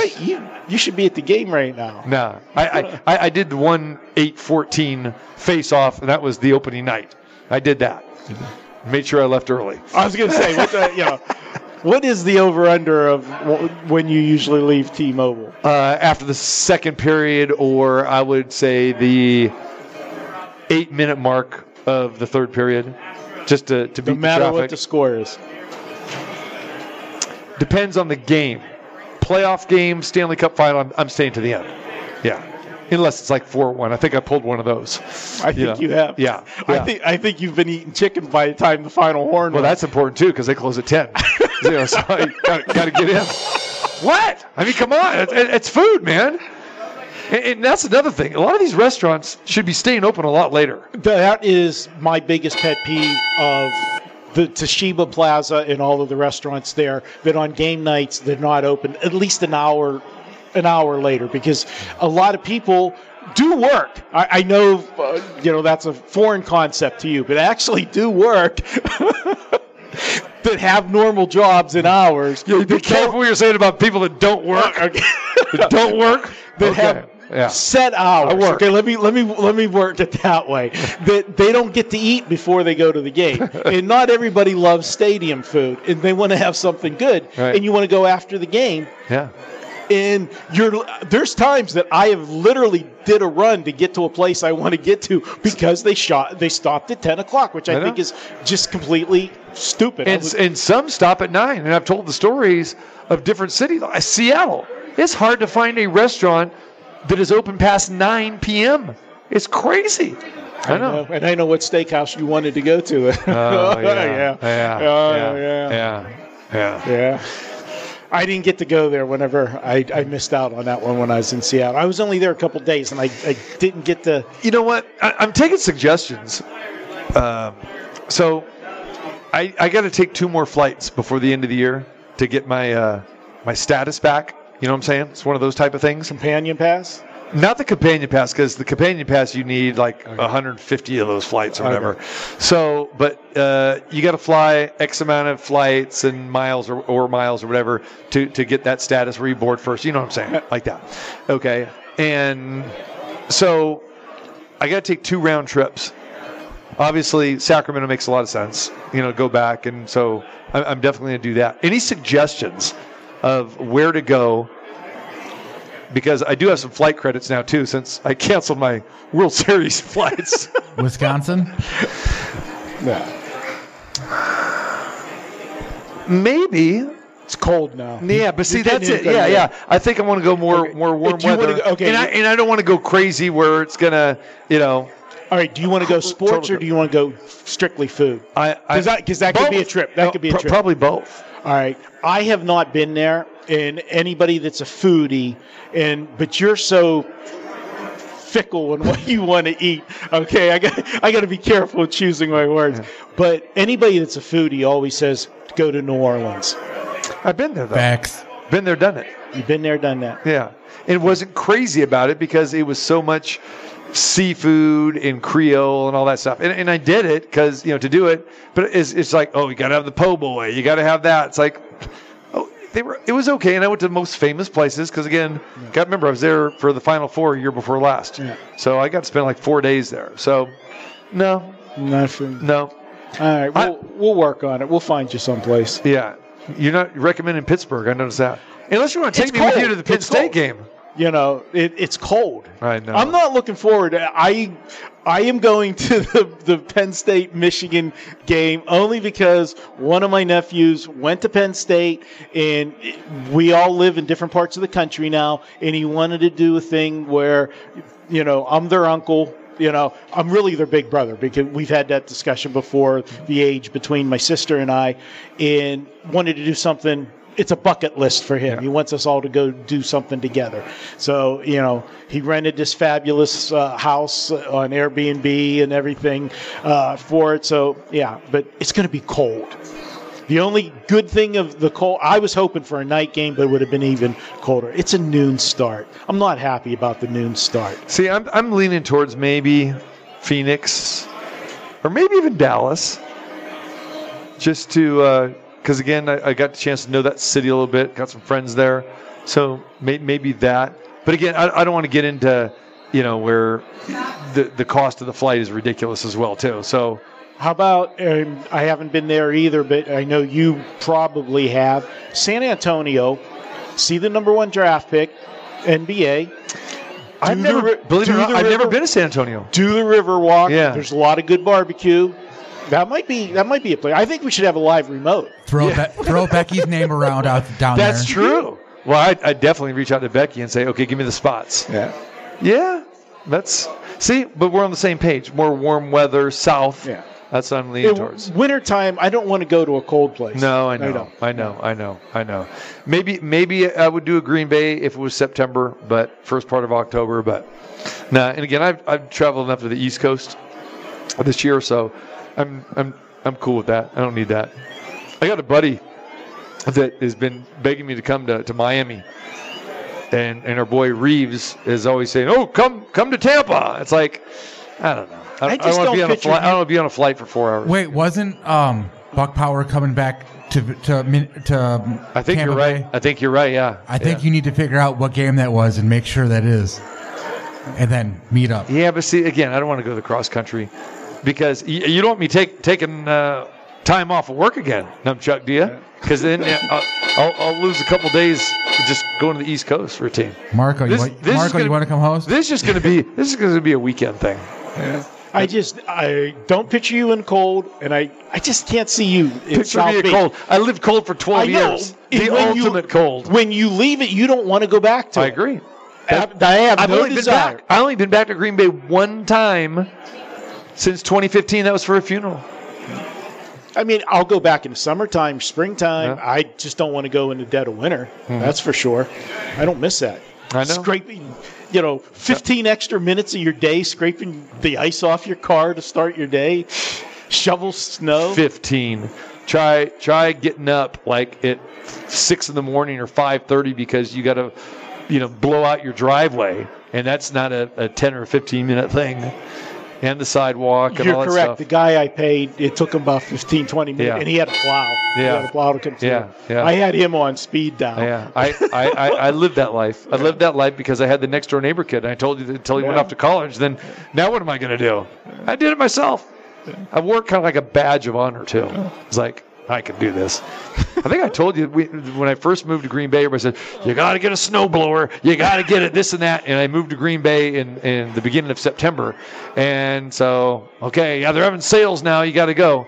wait, you you should be at the game right now. No. I, I, I did the one eight fourteen face-off, and that was the opening night. I did that. Made sure I left early. I was going to say, what the, you know. What is the over-under of when you usually leave T-Mobile? Uh, after the second period, or I would say the eight-minute mark of the third period, just to, to beat the traffic. No matter what the score is. Depends on the game. Playoff game, Stanley Cup final, I'm, I'm staying to the end. Yeah. Unless it's like four one. I think I pulled one of those. I think you, know. you have. Yeah. I yeah. think I think you've been eating chicken by the time the final horn Well, went. That's important, too, because they close at ten. You know, so I got, got to get in. What? I mean, come on. It's, it's food, man. And, and that's another thing. A lot of these restaurants should be staying open a lot later. That is my biggest pet peeve of the Toshiba Plaza and all of the restaurants there, that on game nights they're not open at least an hour an hour later, because a lot of people do work. I, I know, uh, you know, that's a foreign concept to you, but actually do work that have normal jobs and hours. Yeah, be careful what you're saying about people that don't work. that don't work. That okay. have yeah. set hours. I work. Okay, let me let me let me work it that way. That they don't get to eat before they go to the game, and not everybody loves stadium food, and they want to have something good, right. and you want to go after the game. Yeah. And you're, there's times that I have literally did a run to get to a place I want to get to because they shot they stopped at ten o'clock, which I, I think is just completely stupid. And, was, and some stop at nine. And I've told the stories of different cities. Seattle, it's hard to find a restaurant that is open past nine p.m. It's crazy. I know. I know. And I know what steakhouse you wanted to go to. Oh, yeah. yeah. Yeah. Oh, yeah. Yeah. Yeah. Yeah. yeah. I didn't get to go there whenever I, I missed out on that one when I was in Seattle. I was only there a couple of days, and I, I didn't get to... You know what? I, I'm taking suggestions. Um, so I, I got to take two more flights before the end of the year to get my uh, my status back. You know what I'm saying? It's one of those type of things. Companion pass? Not the companion pass, because the companion pass, you need like okay. one hundred fifty of those flights or whatever. Okay. So, but uh, you got to fly X amount of flights and miles or, or miles or whatever to, to get that status where you board first. You know what I'm saying? Like that. Okay. And so I got to take two round trips. Obviously, Sacramento makes a lot of sense, you know, go back. And so I'm definitely going to do that. Any suggestions of where to go? Because I do have some flight credits now, too, since I canceled my World Series flights. Wisconsin? No. Maybe. It's cold now. Yeah, but see, You're that's it. Yeah, yeah. I think I want to go more, okay. more warm weather. Go, okay. and, I, and I don't want to go crazy where it's going to, you know, All right, do you want to go sports totally or do you want to go strictly food? Because that, that could be a trip. That could be a trip. Probably both. All right. I have not been there, and anybody that's a foodie, and but you're so fickle in what you want to eat. Okay, I got I got to be careful choosing my words. Yeah. But anybody that's a foodie always says, go to New Orleans. I've been there, though. Facts. Been there, done it. You've been there, done that. Yeah. And wasn't crazy about it because it was so much seafood and Creole and all that stuff. And, and I did it because, you know, to do it. But it's, it's like, oh, you got to have the po' boy. You got to have that. It's like, oh, they were. It was okay. And I went to the most famous places because, again, yeah. got to remember, I was there for the Final Four year before last. Yeah. So I got to spend like four days there. So, no. Not food. No. All right. We'll, I, we'll work on it. We'll find you someplace. Yeah. You're not recommending Pittsburgh. I noticed that. Unless you want to take it's me cold. with you to the Penn it's State cold. game. You know, it, it's cold. I know. I'm not looking forward. I I am going to the, the Penn State-Michigan game only because one of my nephews went to Penn State, and we all live in different parts of the country now, and he wanted to do a thing where, you know, I'm their uncle. You know, I'm really their big brother because we've had that discussion before, the age between my sister and I, and wanted to do something. It's a bucket list for him. Yeah. He wants us all to go do something together. So, you know, he rented this fabulous uh, house on Airbnb and everything uh, for it. So, yeah, but it's going to be cold. The only good thing of the cold, I was hoping for a night game, but it would have been even colder. It's a noon start. I'm not happy about the noon start. See, I'm I'm leaning towards maybe Phoenix or maybe even Dallas just to uh, – because, again, I, I got the chance to know that city a little bit, got some friends there. So may, maybe that. But, again, I, I don't want to get into, you know, where the, the cost of the flight is ridiculous as well, too. So how about, um, I haven't been there either, but I know you probably have, San Antonio, see the number one draft pick, N B A. I've never, the, believe it or not, I've never been to San Antonio. Do the river walk. Yeah. There's a lot of good barbecue. That might be that might be a play. I think we should have a live remote. Throw yeah. Be- throw Becky's name around out down That's there. That's true. Well, I I definitely reach out to Becky and say, okay, give me the spots. Yeah, yeah. That's see, but we're on the same page. More warm weather, south. Yeah, that's what I'm leaning it, towards. Wintertime, I don't want to go to a cold place. No, I know, I, don't. I know, I know, I know. Maybe maybe I would do a Green Bay if it was September, but first part of October. But now, nah, and again, I've I've traveled enough to the East Coast this year, so. I'm I'm I'm cool with that. I don't need that. I got a buddy that has been begging me to come to, to Miami, and and our boy Reeves is always saying, "Oh, come come to Tampa." It's like, I don't know. I, I just I don't, don't want to be on a flight. You. I don't want to be on a flight for four hours. Wait, wasn't um, Buck Power coming back to to to? I think Tampa you're right. Bay? I think you're right. Yeah. I think yeah. you need to figure out what game that was and make sure that is, and then meet up. Yeah, but see, again, I don't want to go to the cross country. Because you don't want me take, taking uh, time off of work again, Nunchuck, do you? Because yeah. then I'll, I'll, I'll lose a couple days just going to the East Coast routine. Marco, this, you, want, this Marco, gonna, you want to come host? This is just going to be this is going to be a weekend thing. Yeah. I just I don't picture you in cold, and I, I just can't see you in picture South me Bay. Cold. I lived cold for twelve years. The ultimate you, cold. When you leave it, you don't want to go back to. I it. agree. That, I have I've no only desire. Been back. I only been back to Green Bay one time. Since twenty fifteen, that was for a funeral. I mean, I'll go back in the summertime, springtime. Yeah. I just don't want to go in the dead of winter. Mm-hmm. That's for sure. I don't miss that. I know. Scraping, you know, fifteen yeah. extra minutes of your day, scraping the ice off your car to start your day, shovel snow. fifteen. Try try getting up like at six in the morning or five thirty because you got to, you know, blow out your driveway, and that's not a, a ten or a fifteen minute thing. And the sidewalk and You're all that correct. stuff. The guy I paid, it took him about fifteen, twenty minutes, yeah. and he had a plow. Yeah. He had a plow to come through. Yeah. Yeah. I had him on speed dial. Yeah. I, I, I, I lived that life. I lived that life because I had the next door neighbor kid. And I told you that until he yeah. went off to college, then now what am I going to do? I did it myself. I wore it kind of like a badge of honor, too. It's like, I can do this. I think I told you we, when I first moved to Green Bay, everybody said, you got to get a snowblower. You got to get it, this and that. And I moved to Green Bay in, in the beginning of September. And so, okay, yeah, they're having sales now. You got to go.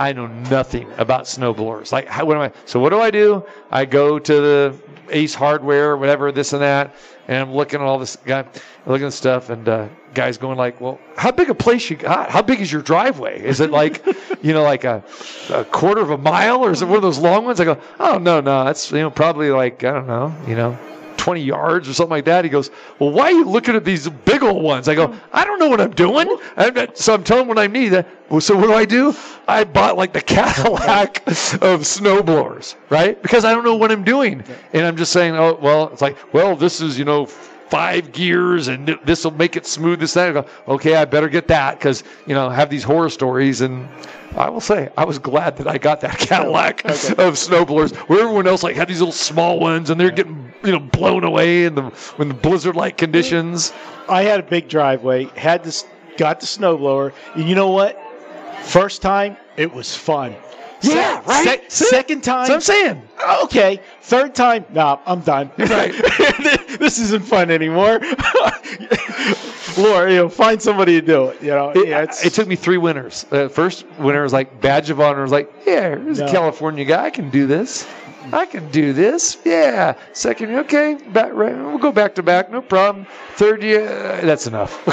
I know nothing about snowblowers. Like, how, what am I? So what do I do? I go to the Ace Hardware, whatever, this and that, and I'm looking at all this guy, looking at stuff, and uh, guys going like, "Well, how big a place you got? How big is your driveway? Is it like, you know, like a, a quarter of a mile, or is it one of those long ones?" I go, "Oh no, no, that's, you know, probably like, I don't know, you know, twenty yards or something like that." He goes, "Well, why are you looking at these big old ones?" I go, "I don't know what I'm doing." I'm not, so I'm telling him what I need. So what do I do? I bought like the Cadillac of snowblowers, right? Because I don't know what I'm doing. And I'm just saying, oh, well, it's like, well, this is, you know, five gears and this will make it smooth. This thing. I go, okay, I better get that because, you know, I have these horror stories. And I will say, I was glad that I got that Cadillac okay. of snowblowers, where everyone else like had these little small ones, and they're yeah. getting, you know, blown away in the in the blizzard-like conditions. I had a big driveway, had this, got the snowblower, and you know what? First time, it was fun. Yeah, Se- right. Se- second time, that's what I'm saying, okay. Third time, nah, I'm done. Right. This isn't fun anymore. Lord, you know, find somebody to do it. You know, it, yeah, it's, it took me three winners. The uh, first winner was like badge of honor. I was like, yeah, this no. is a California guy. I can do this. I can do this. Yeah. Second year, okay, back, right, we'll go back to back, no problem. Third year, uh, that's enough.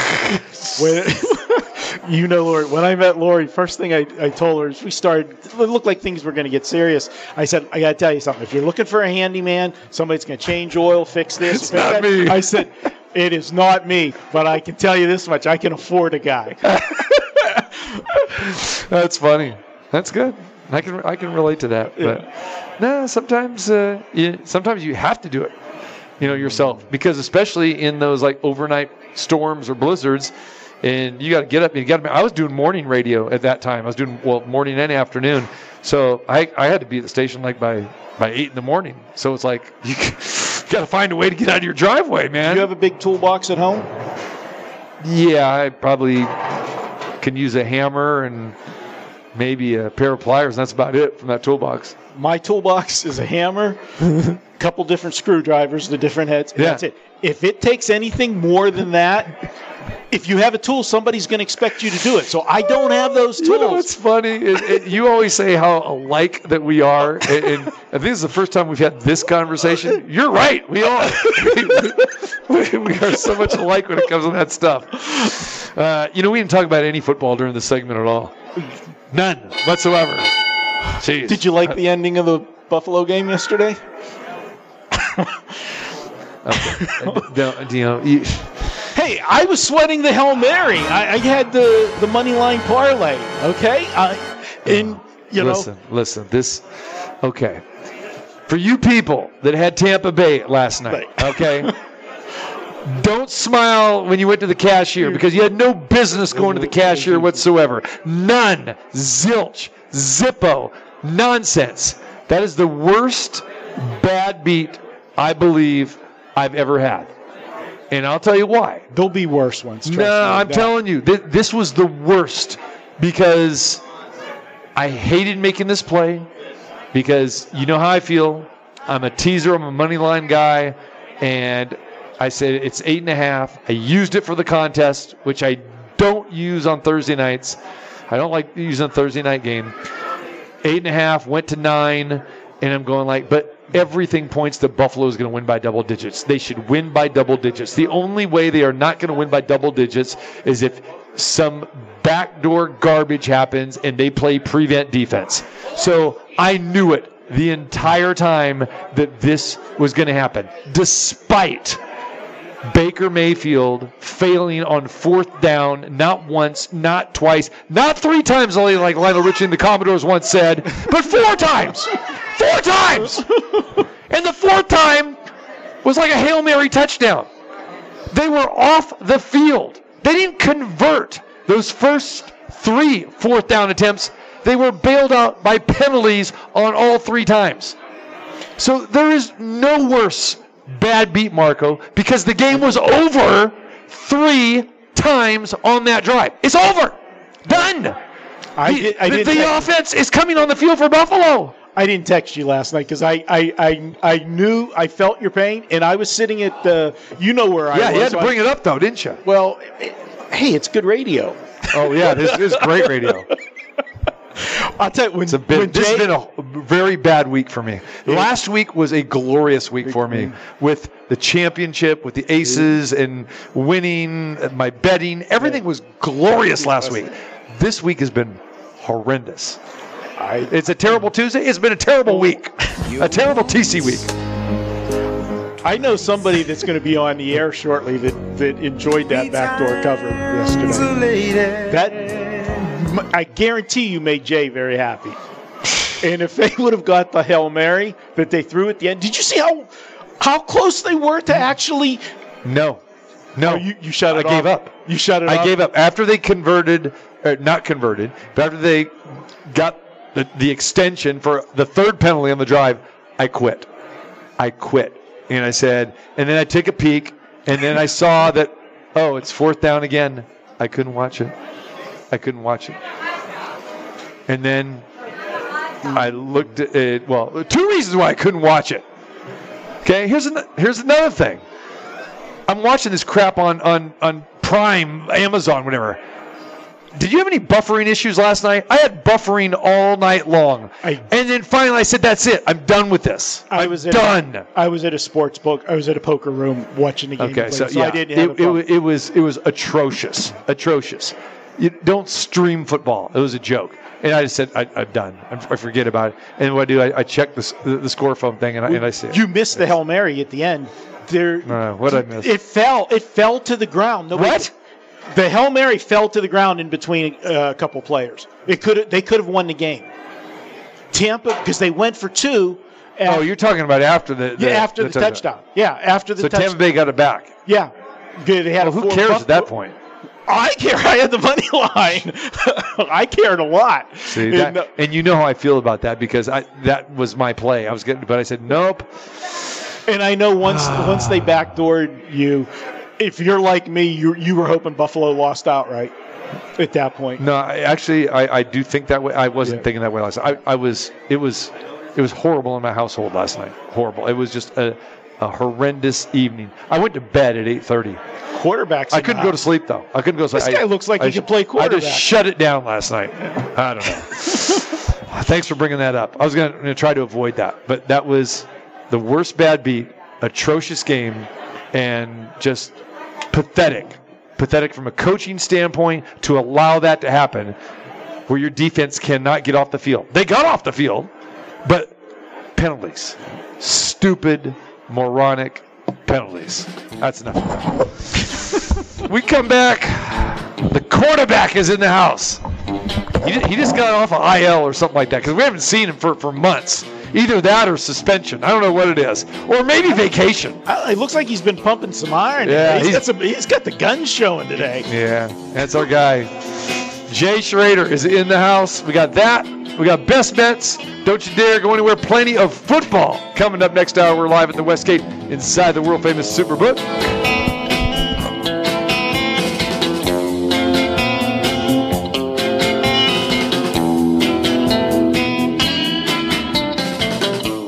Wait. You know, Lori, when I met Lori, first thing I, I told her is we started, it looked like things were going to get serious. I said, I got to tell you something. If you're looking for a handyman, somebody's going to change oil, fix this. It's fix not that. me. I said, it is not me, but I can tell you this much. I can afford a guy. That's funny. That's good. I can I can relate to that. But yeah. no, sometimes, uh, you, sometimes you have to do it, you know, yourself. Because especially in those like overnight storms or blizzards, and you got to get up. You got to. I was doing morning radio at that time. I was doing well morning and afternoon, so I, I had to be at the station like by, by eight in the morning. So it's like you got to find a way to get out of your driveway, man. Do you have a big toolbox at home? Yeah, I probably can use a hammer and maybe a pair of pliers, and that's about it from that toolbox. My toolbox is a hammer, a couple different screwdrivers, the different heads. And yeah. That's it. If it takes anything more than that. If you have a tool, somebody's going to expect you to do it. So I don't have those tools. You know what's funny? It, it, you always say how alike that we are. And, and I think this is the first time we've had this conversation. You're right. We are. We, we are so much alike when it comes to that stuff. Uh, you know, we didn't talk about any football during this segment at all. None whatsoever. Jeez. Did you like the ending of the Buffalo game yesterday? Okay. No, you know, you, hey, I was sweating the Hail Mary. I, I had the, the money line parlay, okay? I, and, you listen, know. Listen, listen. This, okay. For you people that had Tampa Bay last night, okay, don't smile when you went to the cashier because you had no business going to the cashier whatsoever. None. Zilch. Zippo. Nonsense. That is the worst bad beat I believe I've ever had. And I'll tell you why. There'll be worse ones. No, I'm telling you. Th- this was the worst because I hated making this play because you know how I feel. I'm a teaser. I'm a money line guy. And I said it's eight and a half. I used it for the contest, which I don't use on Thursday nights. I don't like using a Thursday night game. Eight and a half, went to nine. And I'm going like, but everything points to Buffalo is going to win by double digits. They should win by double digits. The only way they are not going to win by double digits is if some backdoor garbage happens and they play prevent defense. So I knew it the entire time that this was going to happen, despite Baker Mayfield failing on fourth down, not once, not twice, not three times, only like Lionel Richie and the Commodores once said, but four times. Four times. And the fourth time was like a Hail Mary touchdown. They were off the field. They didn't convert those first three fourth down attempts. They were bailed out by penalties on all three times. So there is no worse bad beat, Marco, because the game was over three times on that drive. It's over. Done. I did, I did, the the I, offense is coming on the field for Buffalo. I didn't text you last night because I, I, I, I knew I felt your pain, and I was sitting at the – you know where I yeah, was. Yeah, you had to so bring I, it up, though, didn't you? Well, it, hey, it's good radio. Oh, yeah, this is great radio. I'll tell you, when, it's a bit, when Jay, this has been a very bad week for me. Last week was a glorious week for me with the championship, with the Aces, and winning, and my betting. Everything was glorious last week. This week has been horrendous. I, it's a terrible Tuesday. It's been a terrible week. A terrible T C week. I know somebody that's going to be on the air shortly that, that enjoyed that backdoor cover yesterday. That, I guarantee you, made Jay very happy. And if they would have got the Hail Mary that they threw at the end, did you see how how close they were to actually? No, no, oh, you, you shut it. I off. gave up. You shut it. I off. gave up after they converted, or not converted, but after they got the, the extension for the third penalty on the drive. I quit. I quit. And I said, and then I took a peek, and then I saw that, oh, it's fourth down again. I couldn't watch it. I couldn't watch it. And then I looked at it. Well, two reasons why I couldn't watch it. Okay, here's an, here's another thing. I'm watching this crap on, on, on Prime, Amazon, whatever. Did you have any buffering issues last night? I had buffering all night long. I, and then finally I said, that's it. I'm done with this. I'm I was done. A, I was at a sports book. I was at a poker room watching the game. Okay, play, so, so yeah. I didn't have it, a it, it, was, it was atrocious. Atrocious. You don't stream football. It was a joke. And I just said, I, I'm done. I, I forget about it. And what I do, I, I check the, the, the score phone thing, and I, and I see it. You missed the Hail Mary at the end. There, no, what did I miss? It fell. It fell to the ground. Nobody, what? The Hail Mary fell to the ground in between uh, a couple players. It could they could have won the game. Tampa, because they went for two. Oh, you're talking about after the, the yeah, after the, the touchdown. touchdown. Yeah, after the so touchdown. So Tampa Bay got it back. Yeah, they had well, who cares buff- at that point? I care. I had the money line. I cared a lot. See, that, and, the, and you know how I feel about that because I that was my play. I was getting, but I said nope. And I know once once they backdoored you. If you're like me, you you were hoping Buffalo lost outright at that point. No, I, actually, I, I do think that way. I wasn't yeah. thinking that way last night. I, I was. It was it was horrible in my household last night. Horrible. It was just a, a horrendous evening. I went to bed at eight thirty. Quarterbacks. I couldn't go to sleep though. I couldn't go to sleep. This guy I, looks like I, he could play quarterback. I just shut it down last night. I don't know. Thanks for bringing that up. I was going to try to avoid that, but that was the worst bad beat, atrocious game, and just. Pathetic. Pathetic from a coaching standpoint to allow that to happen where your defense cannot get off the field. They got off the field, but penalties. Stupid, moronic penalties. That's enough of that. We come back. The quarterback is in the house. He just got off of I L or something like that because we haven't seen him for, for months. Either that or suspension. I don't know what it is. Or maybe vacation. I, it looks like he's been pumping some iron. Yeah, he's, he's, got some, he's got the guns showing today. Yeah, that's our guy. Jay Schrader is in the house. We got that. We got best bets. Don't you dare go anywhere. Plenty of football. Coming up next hour, we're live at the Westgate inside the world-famous Superbook.